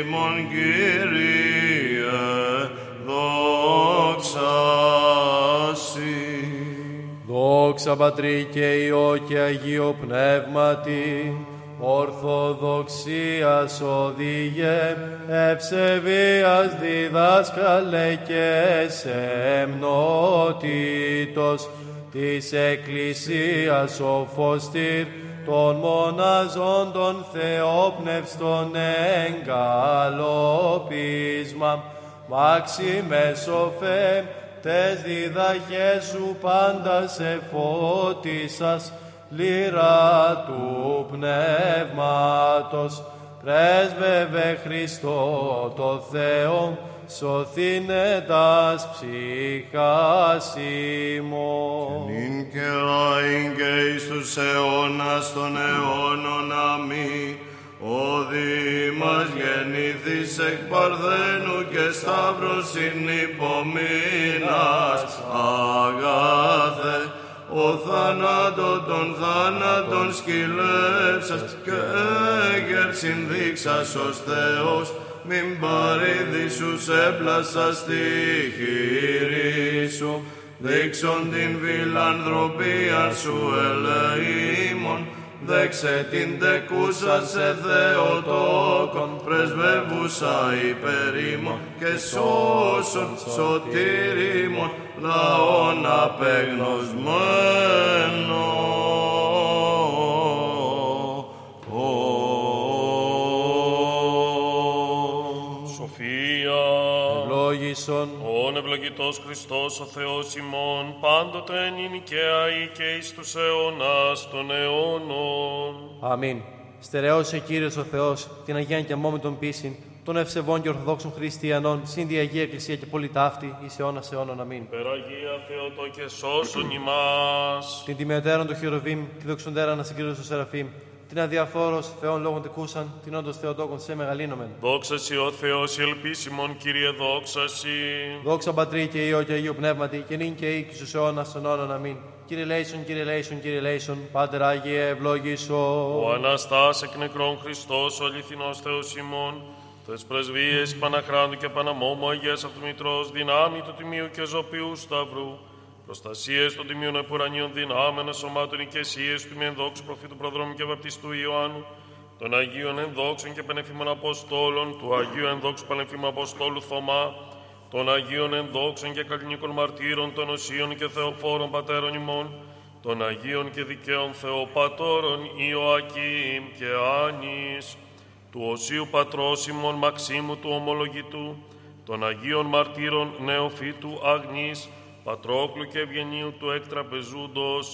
ημών, Κύριε, δόξα Συ. Δόξα Πατρί και Υιό και Αγίο Πνεύματι, ορθοδοξίας οδηγέ, ευσεβίας διδάσκαλε και σε εμνότητος της Εκκλησίας ο φωστήρ των μοναζών των θεόπνευστων εγκαλόπισμα, μάξιμε σοφέ, τες διδαχές σου πάντα σε φώτισας, λύρα του πνεύματος, πρέσβευε Χριστό το Θεό, σωθήνε τας ψυχάς ημών. Και νυν και αΐν και εις τους αιώνας των αιώνων, αμήν. Ο Δι μας γεννήθης εκ παρθένου και σταύρου συνυπομείνας, αγάθε, ο θάνατο των θάνατων σκυλεύσας και έγερσιν δείξας ως Θεός, μην παρήδησους έπλασα στη χείρη σου, δείξον την φιλανθρωπία σου ελεήμων, δέξε την τεκούσα σε Θεοτόκον, πρεσβεύουσα υπερήμων και σώσον σωτήρημων, λαών απεγνωσμένων. Ον ευλογητός Χριστός ο Θεός ημών, πάντοτε εν νικαία ή και εις τους αιώνας των αιώνων. Αμήν. Στερεώσε Κύριος ο Θεός την Αγίαν και αμόμητον πίσιν των ευσεβών και ορθοδόξων χριστιανών, σύνδια Αγία Εκκλησία και πολυτάφτη εις αιώνας αιώνων. Αμήν. Περαγία Θεότο και σώσον ημάς. Την τιμιωτέραν του Χερουβήμ, τη δοξοντέραν ανασυγκρίτως του Σεραφείμ, την αδιαφόρος Θεών λόγων τεκούσαν, την όντως Θεοτόκον σε μεγαλύνομεν. Δόξα Συ, ο Θεός, ελπίσιμον, Κύριε, δόξα Συ. Δόξα Πατρί και Υιό και Αγίου Πνεύματι, και νυν και αεί και στους αιώνας των αιώνων. Αμήν. Κύριε λέησον, Κύριε λέησον, Κύριε λέησον, Πάτερ Άγιε, ευλόγησον. Ο Αναστάς εκ νεκρών Χριστός, ο αληθινός Θεός ημών, τες πρεσβείες Παναχράντου και Παναμόμου, Αγίας Αυτομητρός, δυνάμει του Τιμίου και Ζωπιού Σταυρού, προστασίες των τιμίων επουρανίων δυνάμεων, σωμάτων οικεσίες του μη ενδόξου προφήτου προδρόμου και βαπτιστού Ιωάννου, των Αγίων ενδόξων και πανεφήμων Αποστόλων, του Αγίου ενδόξου πανεφήμου Αποστόλου Θωμά, των Αγίων ενδόξων και καλλινικών μαρτύρων, των Οσίων και Θεοφόρων Πατέρων ημών, των Αγίων και δικαίων Θεοπατώρων Ιωακήμ και Άνης, του Οσίου Πατρός ημών Μαξίμου του Ομολογητού, των Αγίων Μαρτύρων Νεοφύτου Αγνής, Πατρόκλου και Ευγενίου του Εκτραπεζούντος,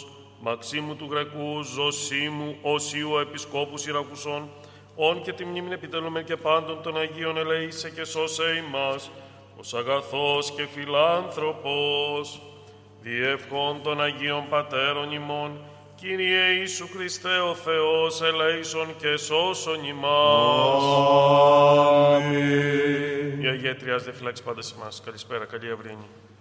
Μαξίμου του Γρεκού, Ζωσίμου, Οσίου Επισκόπου Σιρακουσών, όν και τη μνήμη επιτελούμε και πάντων των Αγίων ελεήσε και σώσε ημάς, ως αγαθός και φιλάνθρωπος, διευχών των Αγίων Πατέρων ημών, Κύριε Ιησού Χριστέ ο Θεός, ελέησον και σώσον ημάς. Αμήν. Η Αγία Τριάς δε φυλάξει πάντα ημάς. Καλησπέρα, καλή αυρήνη.